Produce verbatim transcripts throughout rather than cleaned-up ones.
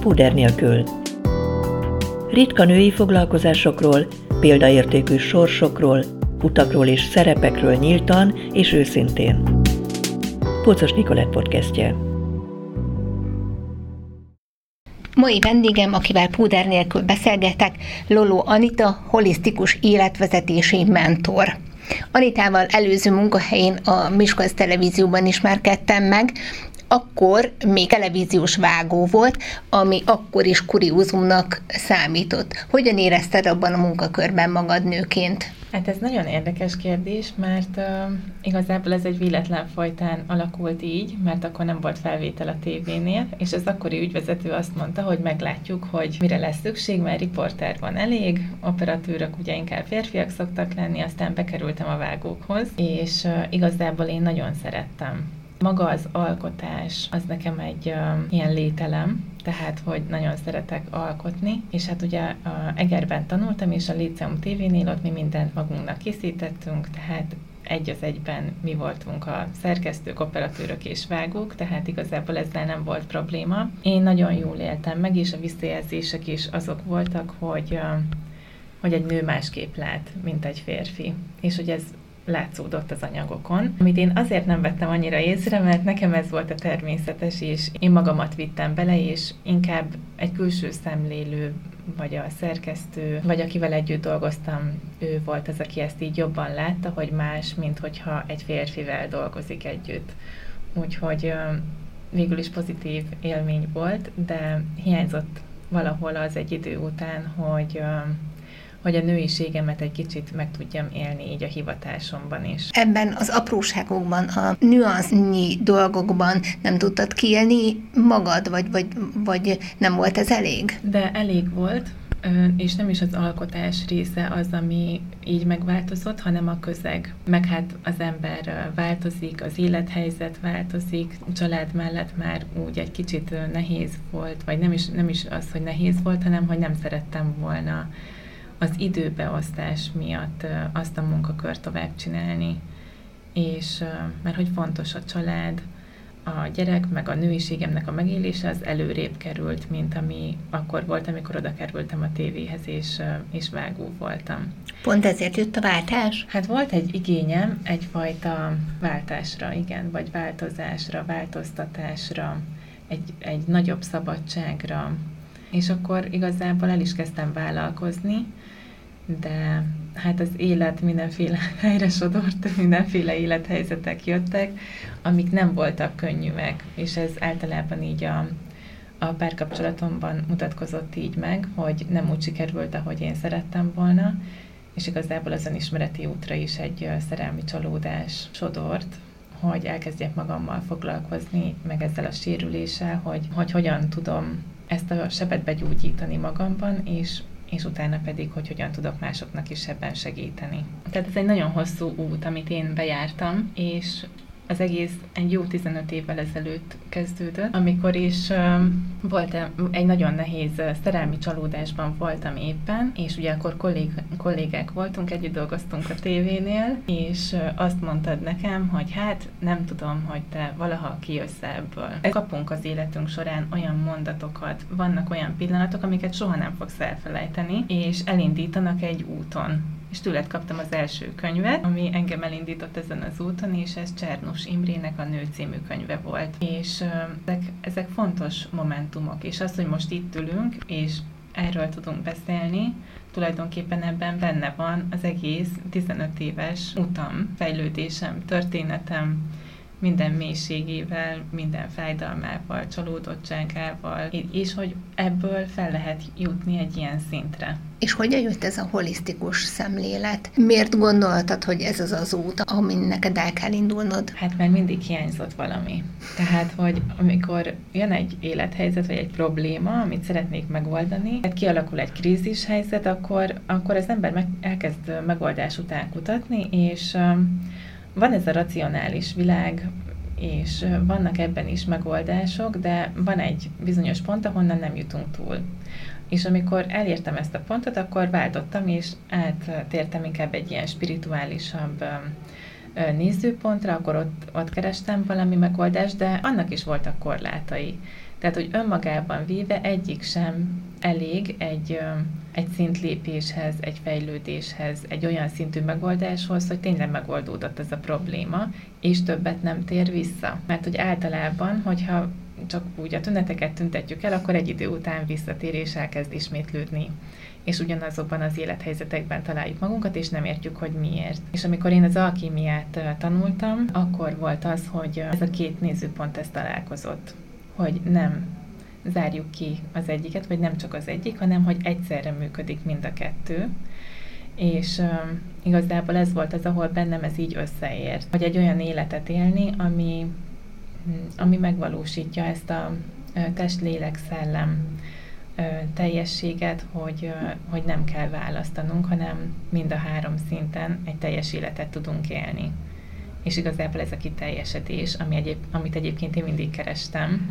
púder nélkül. Ritka női foglalkozásokról, példaértékű sorsokról, utakról és szerepekről nyíltan és őszintén. Póczos Nikolett podcastje. Mai vendégem, akivel púder nélkül beszélgetek, Loló Anita, holisztikus életvezetési mentor. Anitával előző munkahelyén, a Miskolc Televízióban ismerkedtem meg, akkor még televíziós vágó volt, ami akkor is kuriózumnak számított. Hogyan érezted abban a munkakörben magad nőként? Hát ez nagyon érdekes kérdés, mert uh, igazából ez egy véletlen folytán alakult így, mert akkor nem volt felvétel a tévénél, és az akkori ügyvezető azt mondta, hogy meglátjuk, hogy mire lesz szükség, mert riporter van elég, operatőrök ugye inkább férfiak szoktak lenni, aztán bekerültem a vágókhoz, és uh, igazából én nagyon szerettem. Maga az alkotás, az nekem egy uh, ilyen lételem, tehát, hogy nagyon szeretek alkotni, és hát ugye uh, Egerben tanultam, és a Liceum té vénél ott mi mindent magunknak készítettünk, tehát egy az egyben mi voltunk a szerkesztők, operatőrök és vágók, tehát igazából ezzel nem volt probléma. Én nagyon jól éltem meg, és a visszajelzések is azok voltak, hogy, uh, hogy egy nő másképp lát, mint egy férfi, és hogy ez látszódott az anyagokon, amit én azért nem vettem annyira észre, mert nekem ez volt a természetes, és én magamat vittem bele, és inkább egy külső szemlélő, vagy a szerkesztő, vagy akivel együtt dolgoztam, ő volt az, aki ezt így jobban látta, hogy más, mint hogyha egy férfivel dolgozik együtt. Úgyhogy végül is pozitív élmény volt, de hiányzott valahol az egy idő után, hogy... hogy a nőiségemet egy kicsit meg tudjam élni így a hivatásomban is. Ebben az apróságokban, a nüansznyi dolgokban nem tudtad kiélni magad, vagy, vagy, vagy nem volt ez elég? De elég volt, és nem is az alkotás része az, ami így megváltozott, hanem a közeg. Meg hát az ember változik, az élethelyzet változik, család mellett már úgy egy kicsit nehéz volt, vagy nem is, nem is az, hogy nehéz volt, hanem hogy nem szerettem volna az időbeosztás miatt azt a munkakört tovább csinálni, és mert hogy fontos a család, a gyerek, meg a nőiségemnek a megélése az előrébb került, mint ami akkor volt, amikor oda kerültem a tévéhez, és, és vágó voltam. Pont ezért jött a váltás? Hát volt egy igényem egyfajta váltásra, igen, vagy változásra, változtatásra, egy, egy nagyobb szabadságra, és akkor igazából el is kezdtem vállalkozni, de hát az élet mindenféle helyre sodort, mindenféle élethelyzetek jöttek, amik nem voltak könnyűek, és ez általában így a, a párkapcsolatomban mutatkozott így meg, hogy nem úgy sikerült, ahogy én szerettem volna, és igazából az önismereti útra is egy szerelmi csalódás sodort, hogy elkezdjek magammal foglalkozni, meg ezzel a sérüléssel, hogy, hogy hogyan tudom ezt a sebet begyógyítani magamban, és, és utána pedig, hogy hogyan tudok másoknak is ebben segíteni. Tehát ez egy nagyon hosszú út, amit én bejártam, és az egész egy jó tizenöt évvel ezelőtt kezdődött, amikor is um, voltam, egy nagyon nehéz szerelmi csalódásban voltam éppen, és ugye akkor kollég, kollégák voltunk, együtt dolgoztunk a tévénél, és uh, azt mondtad nekem, hogy hát nem tudom, hogy te valaha kijössz ebből. Kapunk az életünk során olyan mondatokat, vannak olyan pillanatok, amiket soha nem fogsz elfelejteni, és elindítanak egy úton. És tőled kaptam az első könyvet, ami engem elindított ezen az úton, és ez Csernus Imrének a Nő című könyve volt. És ezek, ezek fontos momentumok, és az, hogy most itt ülünk, és erről tudunk beszélni, tulajdonképpen ebben benne van az egész tizenöt éves utam, fejlődésem, történetem, minden mélységével, minden fájdalmával, csalódottságával, és hogy ebből fel lehet jutni egy ilyen szintre. És hogyan jött ez a holisztikus szemlélet? Miért gondoltad, hogy ez az az út, amin neked el kell indulnod? Hát mert mindig hiányzott valami. Tehát, hogy amikor jön egy élethelyzet, vagy egy probléma, amit szeretnék megoldani, tehát kialakul egy krízis helyzet, akkor, akkor az ember meg, elkezd megoldás után kutatni, és... Van ez a racionális világ, és vannak ebben is megoldások, de van egy bizonyos pont, ahonnan nem jutunk túl. És amikor elértem ezt a pontot, akkor váltottam, és áttértem inkább egy ilyen spirituálisabb nézőpontra, akkor ott, ott kerestem valami megoldást, de annak is voltak korlátai. Tehát, hogy önmagában véve egyik sem elég egy, egy szintlépéshez, egy fejlődéshez, egy olyan szintű megoldáshoz, hogy tényleg megoldódott ez a probléma, és többet nem tér vissza. Mert hogy általában, hogyha csak úgy a tüneteket tüntetjük el, akkor egy idő után visszatérés elkezd ismétlődni. És ugyanazokban az élethelyzetekben találjuk magunkat, és nem értjük, hogy miért. És amikor én az alkímiát tanultam, akkor volt az, hogy ez a két nézőpont ez találkozott, hogy nem zárjuk ki az egyiket, vagy nem csak az egyik, hanem hogy egyszerre működik mind a kettő. És uh, igazából ez volt az, ahol bennem ez így összeért. Hogy egy olyan életet élni, ami, ami megvalósítja ezt a uh, test-lélek-szellem uh, teljességet, hogy, uh, hogy nem kell választanunk, hanem mind a három szinten egy teljes életet tudunk élni. És igazából ez a kiteljesedés, ami egyéb, amit egyébként én mindig kerestem,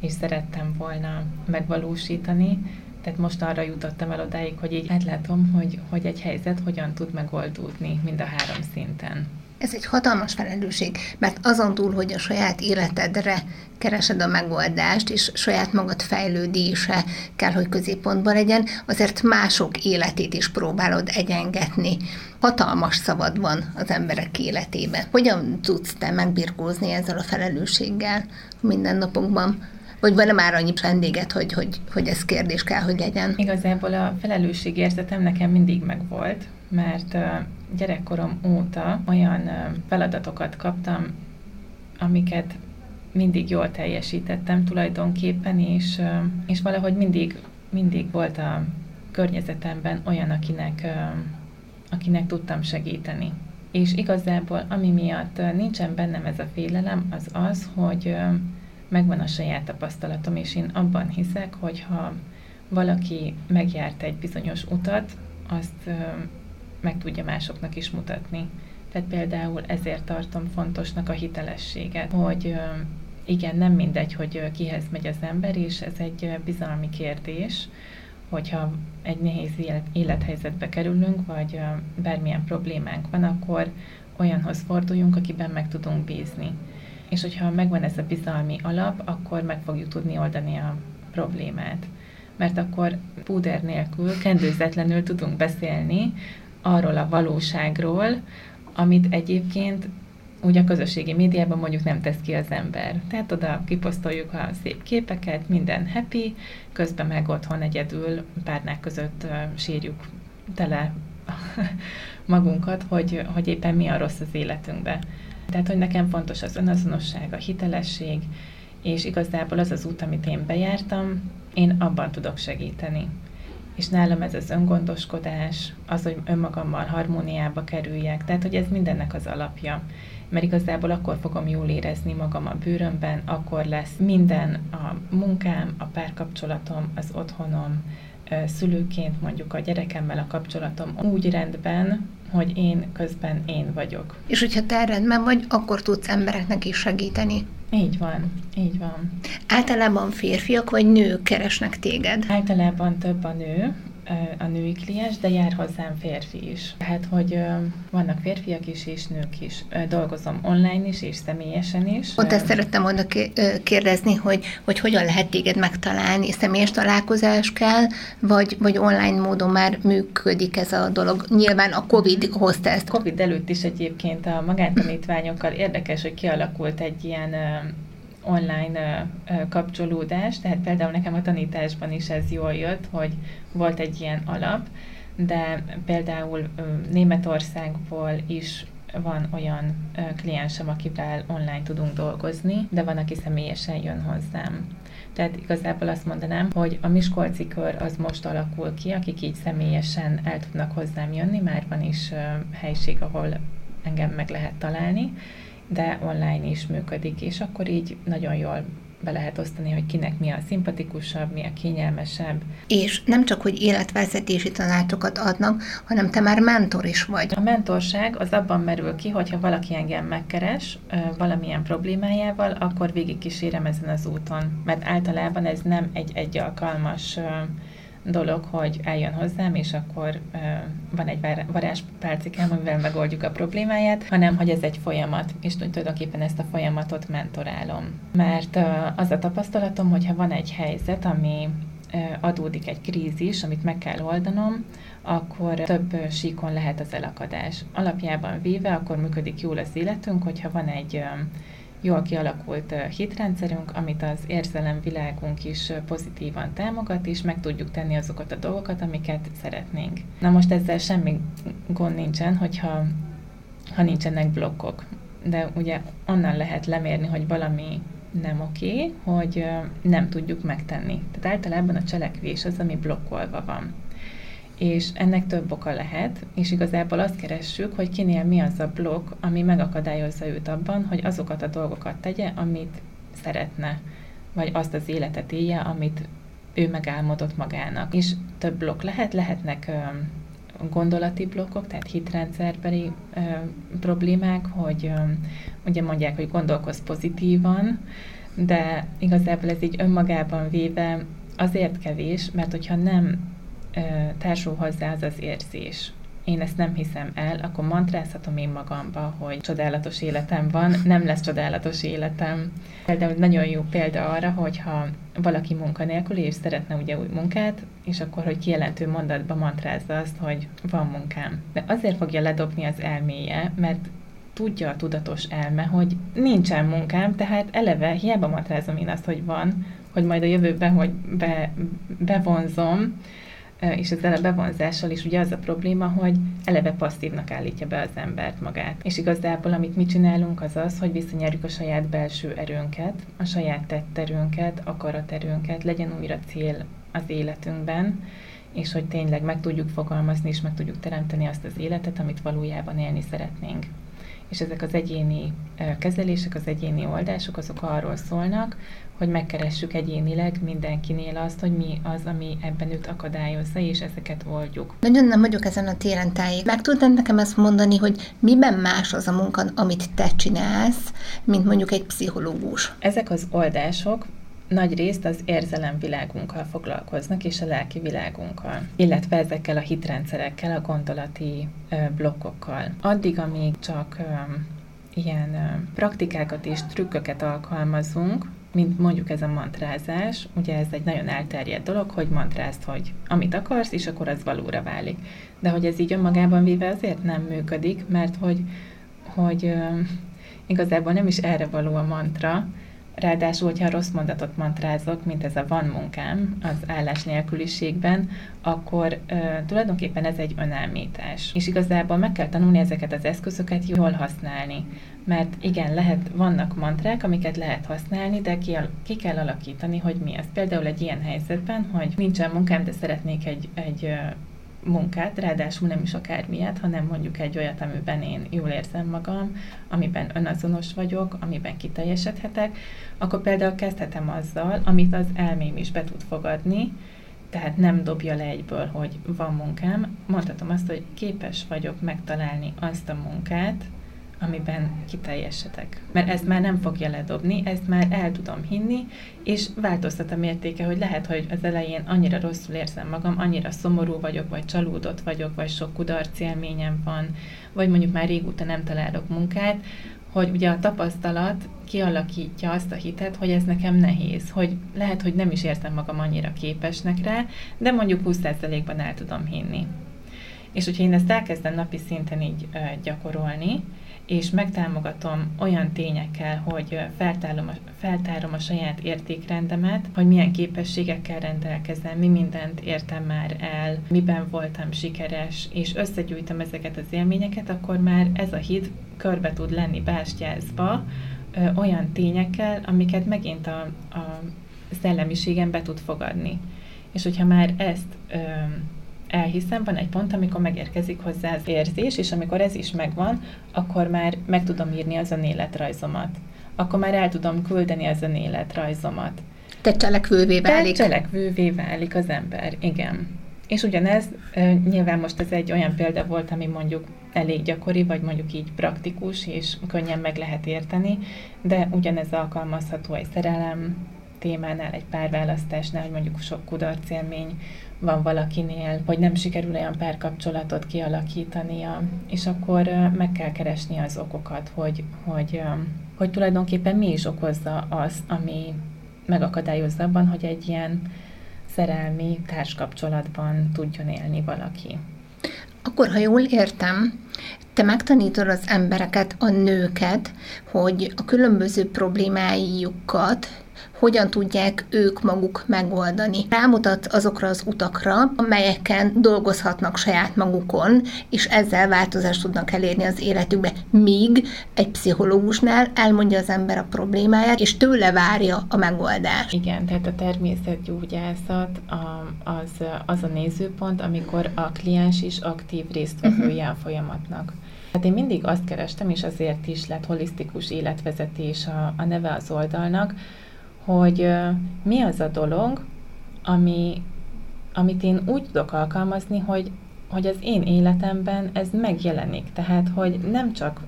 és szerettem volna megvalósítani, tehát most arra jutottam el odáig, hogy így átlátom, hogy, hogy egy helyzet hogyan tud megoldódni mind a három szinten. Ez egy hatalmas felelősség, mert azon túl, hogy a saját életedre keresed a megoldást, és saját magad fejlődése kell, hogy középpontban legyen, azért mások életét is próbálod egyengetni. Hatalmas szabad van az emberek életében. Hogyan tudsz te megbirkózni ezzel a felelősséggel a mindennapokban? Vagy van-e már annyi vendéget, hogy, hogy, hogy ez kérdés kell, hogy legyen? Igazából a felelősségérzetem nekem mindig megvolt, mert gyerekkorom óta olyan feladatokat kaptam, amiket mindig jól teljesítettem tulajdonképpen, és, és valahogy mindig, mindig volt a környezetemben olyan, akinek, akinek tudtam segíteni. És igazából, ami miatt nincsen bennem ez a félelem, az az, hogy megvan a saját tapasztalatom, és én abban hiszek, hogyha valaki megjárt egy bizonyos utat, azt meg tudja másoknak is mutatni. Tehát például ezért tartom fontosnak a hitelességet, hogy igen, nem mindegy, hogy kihez megy az ember, és ez egy bizalmi kérdés, hogyha egy nehéz élethelyzetbe kerülünk, vagy bármilyen problémánk van, akkor olyanhoz forduljunk, akiben meg tudunk bízni. És hogyha megvan ez a bizalmi alap, akkor meg fogjuk tudni oldani a problémát. Mert akkor púder nélkül, kendőzetlenül tudunk beszélni arról a valóságról, amit egyébként úgy a közösségi médiában mondjuk nem tesz ki az ember. Tehát oda kiposztoljuk a szép képeket, minden happy, közben meg otthon egyedül párnák között sírjuk tele magunkat, hogy, hogy éppen mi a rossz az életünkben. Tehát, hogy nekem fontos az önazonosság, a hitelesség, és igazából az az út, amit én bejártam, én abban tudok segíteni. És nálam ez az öngondoskodás, az, hogy önmagammal harmóniába kerüljek, tehát, hogy ez mindennek az alapja. Mert igazából akkor fogom jól érezni magam a bőrömben, akkor lesz minden a munkám, a párkapcsolatom, az otthonom, szülőként mondjuk a gyerekemmel a kapcsolatom úgy rendben, hogy én közben én vagyok. És hogyha te rendben vagy, akkor tudsz embereknek is segíteni. Így van, így van. Általában férfiak vagy nők keresnek téged? Általában több a nő, a női kliens, de jár hozzám férfi is. Tehát, hogy vannak férfiak is és nők is. Dolgozom online is és személyesen is. Pont ezt szerettem oda kérdezni, hogy, hogy hogyan lehet téged megtalálni. Személyes találkozás kell, vagy, vagy online módon már működik ez a dolog? Nyilván a Covid hozta ezt. Covid előtt is egyébként a magántanítványokkal érdekes, hogy kialakult egy ilyen online kapcsolódás, tehát például nekem a tanításban is ez jól jött, hogy volt egy ilyen alap, de például Németországból is van olyan kliensem, akivel online tudunk dolgozni, de van, aki személyesen jön hozzám. Tehát igazából azt mondanám, hogy a miskolci kör az most alakul ki, akik így személyesen el tudnak hozzám jönni, már van is helység, ahol engem meg lehet találni, de online is működik, és akkor így nagyon jól be lehet osztani, hogy kinek mi a szimpatikusabb, mi a kényelmesebb. És nem csak, hogy életvezetési tanácsokat adnak, hanem te már mentor is vagy. A mentorság az abban merül ki, hogyha valaki engem megkeres valamilyen problémájával, akkor végig kísérem ezen az úton, mert általában ez nem egy-egy alkalmas dolog, hogy eljön hozzám, és akkor uh, van egy varázspálcikám, amivel megoldjuk a problémáját, hanem hogy ez egy folyamat, és tulajdonképpen ezt a folyamatot mentorálom. Mert uh, az a tapasztalatom, hogyha van egy helyzet, ami uh, adódik egy krízis, amit meg kell oldanom, akkor több síkon lehet az elakadás. Alapjában véve akkor működik jól az életünk, hogyha van egy uh, jól kialakult hitrendszerünk, amit az érzelemvilágunk is pozitívan támogat, és meg tudjuk tenni azokat a dolgokat, amiket szeretnénk. Na most ezzel semmi gond nincsen, hogyha ha nincsenek blokkok. De ugye onnan lehet lemérni, hogy valami nem oké, hogy nem tudjuk megtenni. Tehát általában a cselekvés az, ami blokkolva van. És ennek több oka lehet, és igazából azt keressük, hogy kinél mi az a blokk, ami megakadályozza őt abban, hogy azokat a dolgokat tegye, amit szeretne, vagy azt az életet élje, amit ő megálmodott magának. És több blokk lehet, lehetnek gondolati blokkok, tehát hitrendszerbeli ö, problémák, hogy ö, ugye mondják, hogy gondolkozz pozitívan, de igazából ez így önmagában véve azért kevés, mert hogyha nem társul hozzá az az érzés. Én ezt nem hiszem el, akkor mantrázhatom én magamba, hogy csodálatos életem van, nem lesz csodálatos életem. Például nagyon jó példa arra, hogyha valaki munkanélküli, és szeretne ugye új munkát, és akkor, hogy kijelentő mondatban mantrázza azt, hogy van munkám. De azért fogja ledobni az elméje, mert tudja a tudatos elme, hogy nincsen munkám, tehát eleve hiába mantrázom én azt, hogy van, hogy majd a jövőben, hogy be, bevonzom, és ezzel a bevonzással is ugye az a probléma, hogy eleve passzívnak állítja be az embert magát. És igazából amit mi csinálunk az az, hogy visszanyerjük a saját belső erőnket, a saját tetterünket, akaraterőnket, legyen újra cél az életünkben, és hogy tényleg meg tudjuk fogalmazni, és meg tudjuk teremteni azt az életet, amit valójában élni szeretnénk. És ezek az egyéni kezelések, az egyéni oldások, azok arról szólnak, hogy megkeressük egyénileg mindenkinél azt, hogy mi az, ami ebben őt akadályozza, és ezeket oldjuk. Nagyon nem vagyok ezen a téren tájék. Meg tudnád nekem ezt mondani, hogy miben más az a munka, amit te csinálsz, mint mondjuk egy pszichológus? Ezek az oldások nagy részt az érzelemvilágunkkal foglalkoznak, és a lelki világunkkal, illetve ezekkel a hitrendszerekkel, a gondolati ö, blokkokkal. Addig, amíg csak ö, ilyen ö, praktikákat és trükköket alkalmazunk, mint mondjuk ez a mantrázás, ugye ez egy nagyon elterjedt dolog, hogy mantrázd, hogy amit akarsz, és akkor az valóra válik. De hogy ez így önmagában véve azért nem működik, mert hogy, hogy ö, igazából nem is erre való a mantra. Ráadásul, hogyha rossz mondatot mantrázok, mint ez a van munkám az állás nélküliségben, akkor ö, tulajdonképpen ez egy önelmítás. És igazából meg kell tanulni ezeket az eszközöket jól használni. Mert igen, lehet, vannak mantrák, amiket lehet használni, de ki, ki kell alakítani, hogy mi ez. Például egy ilyen helyzetben, hogy nincsen munkám, de szeretnék egy, egy munkát, ráadásul nem is akármilyet, hanem mondjuk egy olyat, amiben én jól érzem magam, amiben önazonos vagyok, amiben kiteljesedhetek, akkor például kezdhetem azzal, amit az elmém is be tud fogadni, tehát nem dobja le egyből, hogy van munkám, mondhatom azt, hogy képes vagyok megtalálni azt a munkát, amiben kiteljesedek. Mert ezt már nem fogja ledobni, ezt már el tudom hinni, és változtat a mértéke, hogy lehet, hogy az elején annyira rosszul érzem magam, annyira szomorú vagyok, vagy csalódott vagyok, vagy sok kudarc élményem van, vagy mondjuk már régóta nem találok munkát, hogy ugye a tapasztalat kialakítja azt a hitet, hogy ez nekem nehéz, hogy lehet, hogy nem is érzem magam annyira képesnek rá, de mondjuk húsz százalékban el tudom hinni. És hogyha én ezt elkezdem napi szinten így gyakorolni, és megtámogatom olyan tényekkel, hogy feltárom a, feltárom a saját értékrendemet, hogy milyen képességekkel rendelkezem, mi mindent értem már el, miben voltam sikeres, és összegyűjtöm ezeket az élményeket, akkor már ez a hit körbe tud lenni bástyázva ö, olyan tényekkel, amiket megint a, a szellemiségem be tud fogadni. És hogyha már ezt... Ö, elhiszem, van egy pont, amikor megérkezik hozzá az érzés, és amikor ez is megvan, akkor már meg tudom írni az önéletrajzomat. Akkor már el tudom küldeni az önéletrajzomat. Te cselekvővé válik. Te cselekvővé válik az ember, igen. És ugyanez, nyilván most ez egy olyan példa volt, ami mondjuk elég gyakori, vagy mondjuk így praktikus, és könnyen meg lehet érteni, de ugyanez alkalmazható egy szerelem témánál, egy párválasztásnál, hogy mondjuk sok kudarcélmény van valakinél, hogy nem sikerül olyan párkapcsolatot kialakítania, és akkor meg kell keresni az okokat, hogy, hogy, hogy tulajdonképpen mi is okozza az, ami megakadályozza abban, hogy egy ilyen szerelmi társkapcsolatban tudjon élni valaki. Akkor, ha jól értem, te megtanítod az embereket, a nőket, hogy a különböző problémáikat hogyan tudják ők maguk megoldani. Rámutat azokra az utakra, amelyeken dolgozhatnak saját magukon, és ezzel változást tudnak elérni az életükbe. Míg egy pszichológusnál elmondja az ember a problémáját, és tőle várja a megoldást. Igen, tehát a természetgyógyászat az, az a nézőpont, amikor a kliens is aktív résztvevője uh-huh. a folyamatnak. Hát én mindig azt kerestem, és azért is lett holisztikus életvezetés a, a neve az oldalnak, hogy mi az a dolog, ami, amit én úgy tudok alkalmazni, hogy, hogy az én életemben ez megjelenik. Tehát, hogy nem csak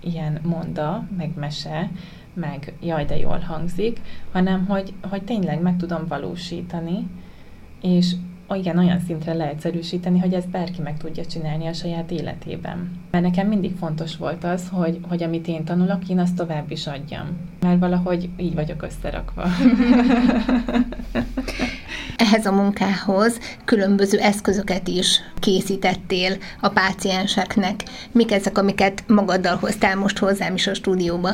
ilyen monda, meg mese, meg jaj, de jól hangzik, hanem, hogy, hogy tényleg meg tudom valósítani, és igen, olyan szintre leegyszerűsíteni, hogy ezt bárki meg tudja csinálni a saját életében. Mert nekem mindig fontos volt az, hogy, hogy amit én tanulok, én azt tovább is adjam. Mert valahogy így vagyok összerakva. Ehhez a munkához különböző eszközöket is készítettél a pácienseknek. Mik ezek, amiket magaddal hoztál most hozzám is a stúdióba?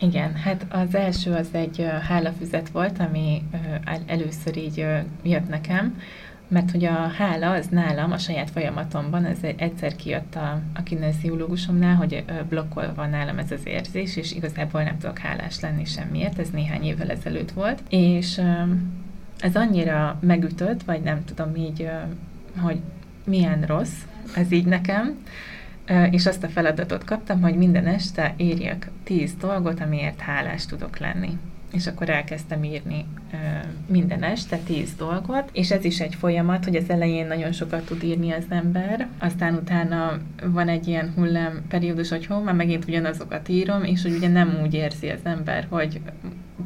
Igen, hát az első az egy hálafüzet volt, ami először így jött nekem, mert hogy a hála az nálam, a saját folyamatomban, ez egyszer kijött a, a kineziológusomnál, hogy blokkolva nálam ez az érzés, és igazából nem tudok hálás lenni semmiért, ez néhány évvel ezelőtt volt, és ez annyira megütött, vagy nem tudom így, hogy milyen rossz ez így nekem, és azt a feladatot kaptam, hogy minden este írjak tíz dolgot, amiért hálás tudok lenni. És akkor elkezdtem írni ö, minden este tíz dolgot, és ez is egy folyamat, hogy az elején nagyon sokat tud írni az ember, aztán utána van egy ilyen hullámperiódus, hogy hol, már megint ugyanazokat írom, és hogy ugye nem úgy érzi az ember, hogy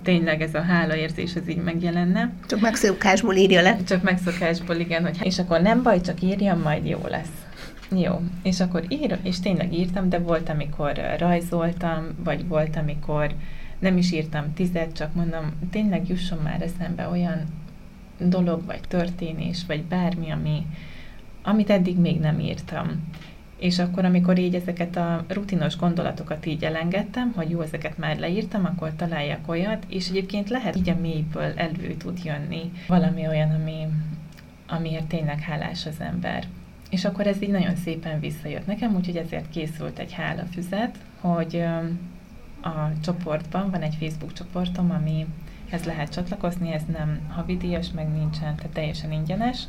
tényleg ez a hálaérzés az így megjelenne. Csak megszokásból írja le. Csak megszokásból, igen, hogy és akkor nem baj, csak írjam, majd jó lesz. Jó, és akkor ír, és tényleg írtam, de volt, amikor rajzoltam, vagy volt, amikor nem is írtam tizet, csak mondom, tényleg jusson már eszembe olyan dolog, vagy történés, vagy bármi, ami, amit eddig még nem írtam. És akkor, amikor így ezeket a rutinos gondolatokat így elengedtem, hogy jó, ezeket már leírtam, akkor találjak olyat, és egyébként lehet így a mélyből elő tud jönni valami olyan, ami, amiért tényleg hálás az ember. És akkor ez így nagyon szépen visszajött nekem, úgyhogy ezért készült egy hálafüzet, hogy a csoportban van egy Facebook csoportom, amihez lehet csatlakozni, ez nem havidíjas, meg nincsen, tehát teljesen ingyenes.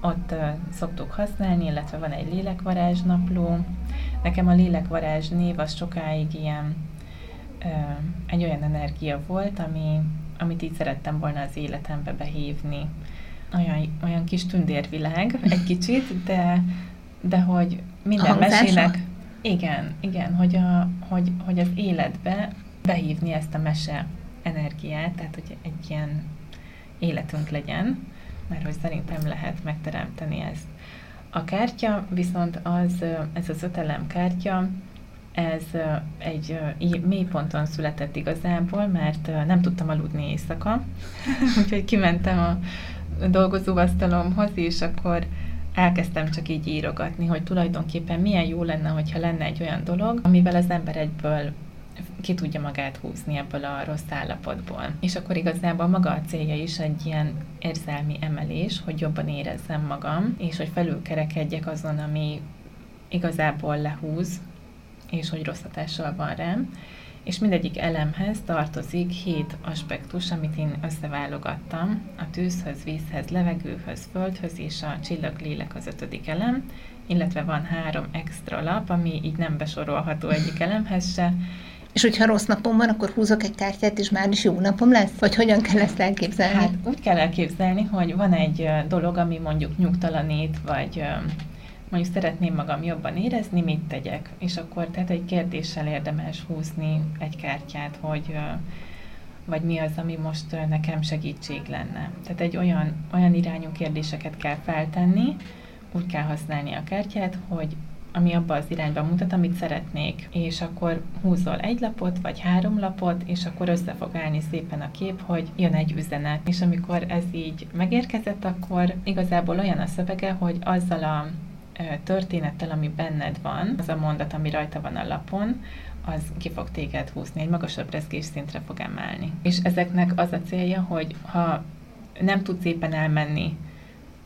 Ott szoktuk használni, illetve van egy lélekvarázs napló. Nekem a lélekvarázs név az sokáig ilyen, egy olyan energia volt, ami, amit így szerettem volna az életembe behívni. Olyan, olyan kis tündérvilág, egy kicsit, de, de hogy minden mesének... Igen, igen, hogy, a, hogy, hogy az életbe behívni ezt a mese energiát, tehát hogy egy ilyen életünk legyen, mert hogy szerintem lehet megteremteni ezt. A kártya viszont az, ez az ötelem kártya, ez egy mélyponton született igazából, mert nem tudtam aludni éjszaka, úgyhogy kimentem a dolgozóasztalomhoz, és akkor elkezdtem csak így írogatni, hogy tulajdonképpen milyen jó lenne, hogyha lenne egy olyan dolog, amivel az ember egyből ki tudja magát húzni ebből a rossz állapotból. És akkor igazából maga a célja is egy ilyen érzelmi emelés, hogy jobban érezzem magam, és hogy felülkerekedjek azon, ami igazából lehúz, és hogy rossz hatással van rám. És mindegyik elemhez tartozik hét aspektus, amit én összeválogattam. A tűzhöz, vízhez, levegőhöz, földhöz, és a csillaglélek az ötödik elem, illetve van három extra lap, ami így nem besorolható egyik elemhez se. És hogyha rossz napom van, akkor húzok egy kártyát, és már is jó napom lesz? Vagy hogyan kell ezt elképzelni? Hát úgy kell elképzelni, hogy van egy dolog, ami mondjuk nyugtalanít, vagy... mondjuk szeretném magam jobban érezni, mit tegyek? És akkor tehát egy kérdéssel érdemes húzni egy kártyát, hogy vagy mi az, ami most nekem segítség lenne. Tehát egy olyan, olyan irányú kérdéseket kell feltenni, úgy kell használni a kártyát, hogy ami abba az irányba mutat, amit szeretnék. És akkor húzol egy lapot, vagy három lapot, és akkor össze fog állni szépen a kép, hogy jön egy üzenet. És amikor ez így megérkezett, akkor igazából olyan a szövege, hogy azzal a történettel, ami benned van, az a mondat, ami rajta van a lapon, az ki fog téged húzni, egy magasabb rezgés szintre fog emelni. És ezeknek az a célja, hogy ha nem tudsz éppen elmenni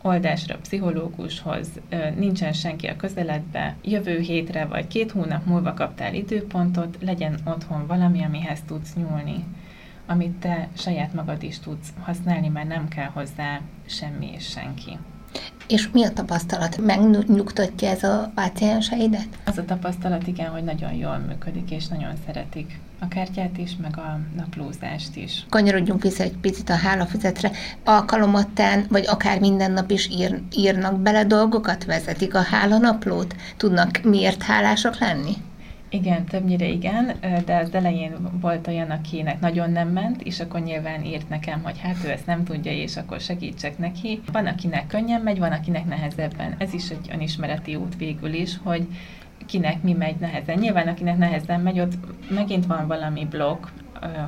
oldásra, pszichológushoz, nincsen senki a közeledbe, jövő hétre vagy két hónap múlva kaptál időpontot, legyen otthon valami, amihez tudsz nyúlni, amit te saját magad is tudsz használni, mert nem kell hozzá semmi és senki. És mi a tapasztalat? Megnyugtatja ez a pácienseidet? Az a tapasztalat, igen, hogy nagyon jól működik, és nagyon szeretik a kártyát is, meg a naplózást is. Kanyarodjunk vissza egy picit a hálafüzetre. Alkalomattán, vagy akár minden nap is ír, írnak bele dolgokat, vezetik a hálanaplót? Tudnak miért hálásak lenni? Igen, többnyire igen, de az elején volt olyan, akinek nagyon nem ment, és akkor nyilván írt nekem, hogy hát ő ezt nem tudja, és akkor segítsek neki. Van, akinek könnyen megy, van, akinek nehezebben. Ez is egy önismereti út végül is, hogy kinek mi megy nehezen. Nyilván, akinek nehezen megy, ott megint van valami blokk,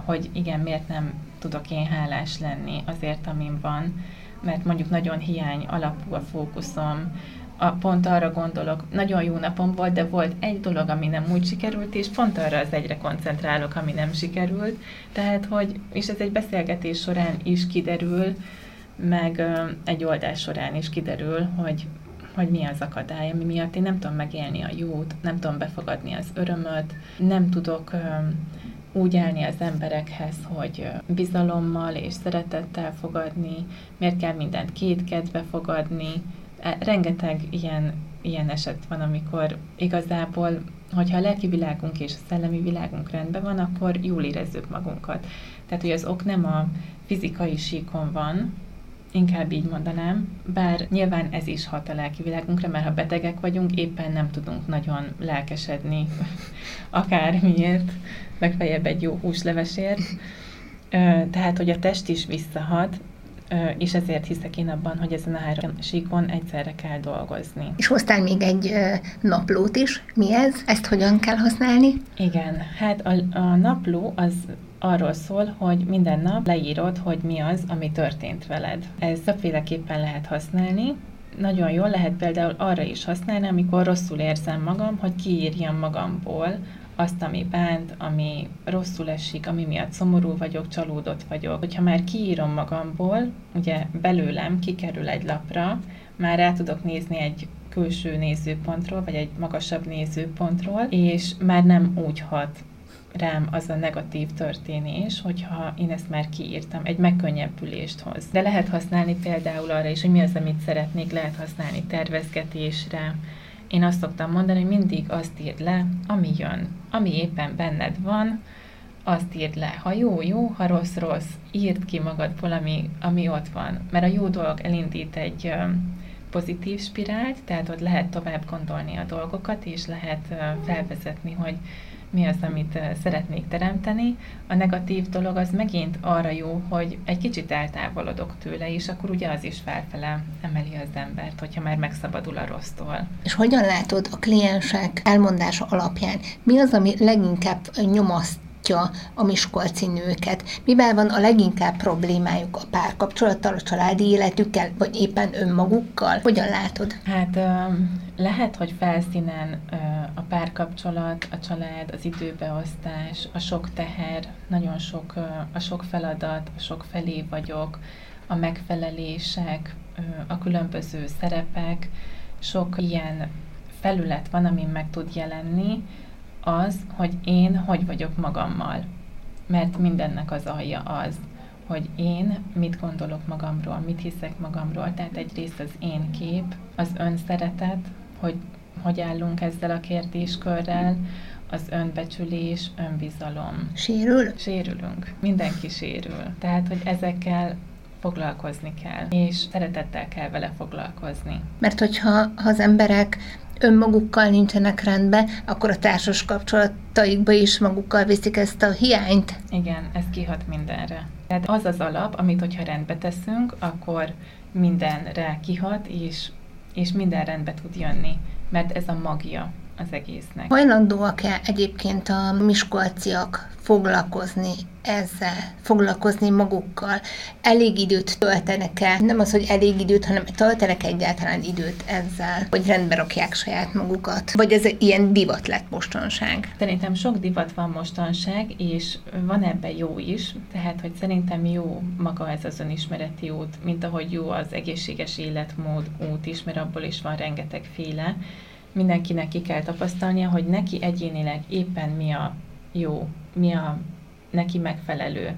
hogy igen, miért nem tudok én hálás lenni azért, amin van, mert mondjuk nagyon hiány alapú a fókuszom, A, pont arra gondolok, nagyon jó napom volt, de volt egy dolog, ami nem úgy sikerült, és pont arra az egyre koncentrálok, ami nem sikerült. Tehát, hogy, és ez egy beszélgetés során is kiderül, meg ö, egy oldás során is kiderül, hogy, hogy mi az akadály, ami miatt én nem tudom megélni a jót, nem tudom befogadni az örömöt, nem tudok ö, úgy állni az emberekhez, hogy bizalommal és szeretettel fogadni, miért kell mindent kétkedve fogadni. Rengeteg ilyen, ilyen eset van, amikor igazából, hogyha a lelki világunk és a szellemi világunk rendben van, akkor jól érezzük magunkat. Tehát, hogy az ok nem a fizikai síkon van, inkább így mondanám, bár nyilván ez is hat a lelki világunkra, mert ha betegek vagyunk, éppen nem tudunk nagyon lelkesedni akármiért, legfeljebb egy jó húslevesért. Tehát, hogy a test is visszahat, és ezért hiszek én abban, hogy ezen a három síkon egyszerre kell dolgozni. És hoztál még egy naplót is. Mi ez? Ezt hogyan kell használni? Igen, hát a, a napló az arról szól, hogy minden nap leírod, hogy mi az, ami történt veled. Ez többféleképpen lehet használni. Nagyon jól lehet például arra is használni, amikor rosszul érzem magam, hogy kiírjam magamból azt, ami bánt, ami rosszul esik, ami miatt szomorú vagyok, csalódott vagyok. Hogyha már kiírom magamból, ugye belőlem kikerül egy lapra, már rá tudok nézni egy külső nézőpontról, vagy egy magasabb nézőpontról, és már nem úgy hat rám az a negatív történés, hogyha én ezt már kiírtam, egy megkönnyebbülést hoz. De lehet használni például arra is, hogy mi az, amit szeretnék, lehet használni tervezgetésre. Én azt szoktam mondani, hogy mindig azt írd le, ami jön. Ami éppen benned van, azt írd le. Ha jó, jó, ha rossz, rossz, írd ki magadból, ami, ami ott van. Mert a jó dolog elindít egy pozitív spirált, tehát ott lehet tovább gondolni a dolgokat, és lehet felvezetni, hogy mi az, amit szeretnék teremteni. A negatív dolog az megint arra jó, hogy egy kicsit eltávolodok tőle, és akkor ugye az is felfele emeli az embert, hogyha már megszabadul a rossztól. És hogyan látod a kliensek elmondása alapján? Mi az, ami leginkább nyomasztja a miskolci nőket? Mivel van a leginkább problémájuk? A párkapcsolattal, a családi életükkel, vagy éppen önmagukkal? Hogyan látod? Hát lehet, hogy felszínen a párkapcsolat, a család, az időbeosztás, a sok teher, nagyon sok, a sok feladat, a sok felé vagyok, a megfelelések, a különböző szerepek, sok ilyen felület van, amin meg tud jelenni az, hogy én hogy vagyok magammal. Mert mindennek az alja az, hogy én mit gondolok magamról, mit hiszek magamról, tehát egyrészt az én kép, az önszeretet, hogy hogy állunk ezzel a kérdéskörrel, az önbecsülés, önbizalom. Sérül? Sérülünk. Mindenki sérül. Tehát, hogy ezekkel foglalkozni kell, és szeretettel kell vele foglalkozni. Mert hogyha ha az emberek önmagukkal nincsenek rendben, akkor a társas kapcsolataikba is magukkal viszik ezt a hiányt. Igen, ez kihat mindenre. Tehát az az alap, amit hogyha rendbe teszünk, akkor mindenre kihat, és, és minden rendbe tud jönni, mert ez a magia az egésznek. Hajlandóak-e egyébként a miskolciak foglalkozni ezzel, foglalkozni magukkal? Elég időt töltenek-e? Nem az, hogy elég időt, hanem töltenek-e egyáltalán időt ezzel, hogy rendbe rakják saját magukat? Vagy ez ilyen divat lett mostanság? Szerintem sok divat van mostanság, és van ebben jó is, tehát, hogy szerintem jó maga ez az önismereti út, mint ahogy jó az egészséges életmód út is, mert abból is van rengetegféle. Mindenkinek ki kell tapasztalnia, hogy neki egyénileg éppen mi a jó, mi a neki megfelelő.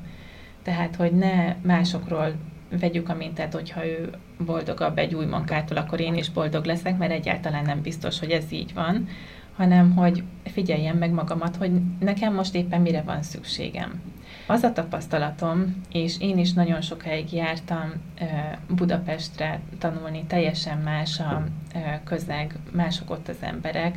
Tehát, hogy ne másokról vegyük a mintát, hogyha ő boldogabb egy új munkától, akkor én is boldog leszek, mert egyáltalán nem biztos, hogy ez így van, hanem, hogy figyeljem meg magamat, hogy nekem most éppen mire van szükségem. Az a tapasztalatom, és én is nagyon sokáig jártam Budapestre tanulni, teljesen más a közeg, mások ott az emberek,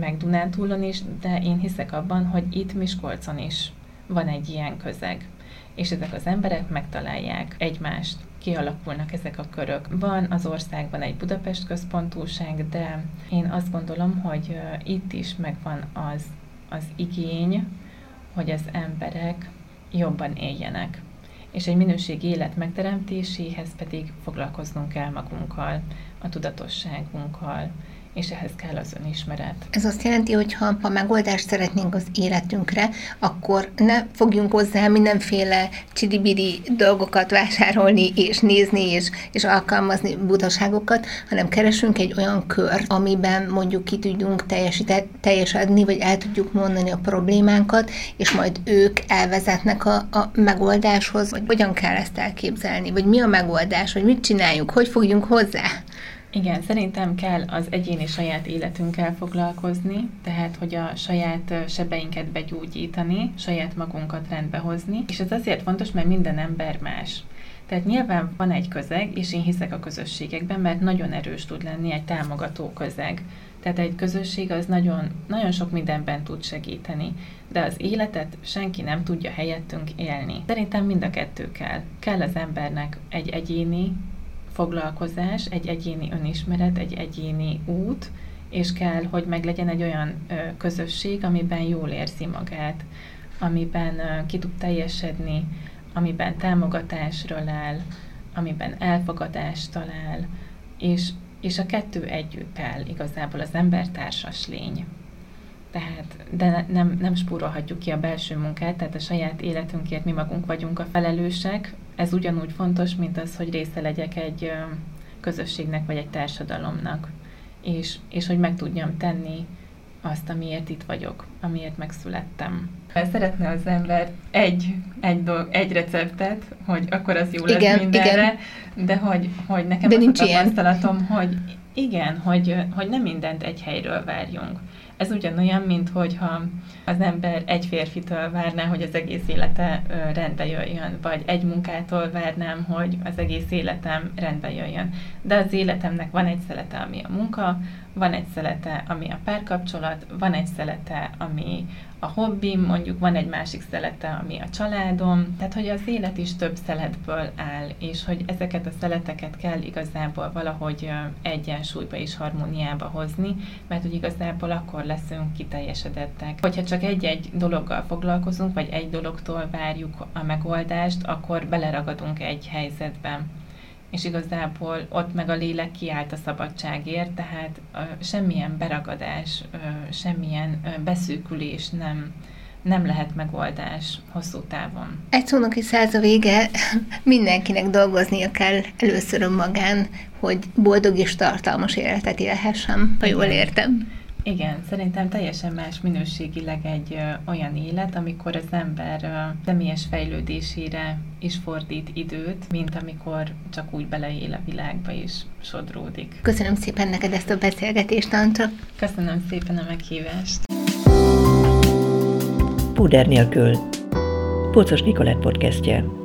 meg Dunántúlon is, de én hiszek abban, hogy itt Miskolcon is van egy ilyen közeg, és ezek az emberek megtalálják egymást, kialakulnak ezek a körök. Van az országban egy Budapest központúság, de én azt gondolom, hogy itt is megvan az, az igény, hogy az emberek jobban éljenek. És egy minőségi élet megteremtéséhez pedig foglalkoznunk kell magunkkal, a tudatosságunkkal, és ehhez kell az önismeret. Ez azt jelenti, hogy ha a megoldást szeretnénk az életünkre, akkor ne fogjunk hozzá mindenféle csidibidi dolgokat vásárolni, és nézni, és, és alkalmazni butaságokat, hanem keresünk egy olyan kört, amiben mondjuk ki tudjunk teljesedni, vagy el tudjuk mondani a problémánkat, és majd ők elvezetnek a, a megoldáshoz, vagy hogyan kell ezt elképzelni, vagy mi a megoldás, vagy mit csináljuk, hogy fogjunk hozzá. Igen, szerintem kell az egyéni saját életünkkel foglalkozni, tehát, hogy a saját sebeinket begyógyítani, saját magunkat rendbe hozni, és ez azért fontos, mert minden ember más. Tehát nyilván van egy közeg, és én hiszek a közösségekben, mert nagyon erős tud lenni egy támogató közeg. Tehát egy közösség az nagyon, nagyon sok mindenben tud segíteni, de az életet senki nem tudja helyettünk élni. Szerintem mind a kettő kell. Kell az embernek egy egyéni foglalkozás, egy egyéni önismeret, egy egyéni út, és kell, hogy meglegyen egy olyan közösség, amiben jól érzi magát, amiben ki tud teljesedni, amiben támogatásról áll, amiben elfogadást talál, és, és a kettő együtt áll igazából az embertársas lény. Tehát, de nem, nem spórolhatjuk ki a belső munkát, tehát a saját életünkért mi magunk vagyunk a felelősek. Ez ugyanúgy fontos, mint az, hogy része legyek egy közösségnek, vagy egy társadalomnak. És, és hogy meg tudjam tenni azt, amiért itt vagyok, amiért megszülettem. Szeretne az ember egy, egy, dolg, egy receptet, hogy akkor az jó igen, lesz mindenre, igen. De hogy, hogy nekem de az nincs a tapasztalatom, hogy igen, hogy, hogy nem mindent egy helyről várjunk. Ez ugyanolyan, mint hogyha az ember egy férfitől várná, hogy az egész élete rendbe jöjjön, vagy egy munkától várnám, hogy az egész életem rendbe jöjjön. De az életemnek van egy szelete, ami a munka, van egy szelete, ami a párkapcsolat, van egy szelete, ami a hobbim, mondjuk van egy másik szelete, ami a családom. Tehát, hogy az élet is több szeletből áll, és hogy ezeket a szeleteket kell igazából valahogy egyensúlyba és harmóniába hozni, mert hogy igazából akkor leszünk kiteljesedettek. Hogyha csak egy-egy dologgal foglalkozunk, vagy egy dologtól várjuk a megoldást, akkor beleragadunk egy helyzetben. És igazából ott meg a lélek kiállt a szabadságért, tehát semmilyen beragadás, semmilyen beszűkülés nem, nem lehet megoldás hosszú távon. Egy szónak is száz a vége, mindenkinek dolgoznia kell először önmagán, hogy boldog és tartalmas életet élhessem, ha jól értem. Igen, szerintem teljesen más minőségileg egy ö, olyan élet, amikor az ember ö, személyes fejlődésére is fordít időt, mint amikor csak úgy beleél a világba és sodródik. Köszönöm szépen neked ezt a beszélgetést, Antra. Köszönöm szépen a meghívást. Puder nélkül. Póczos Nikolett podcastje.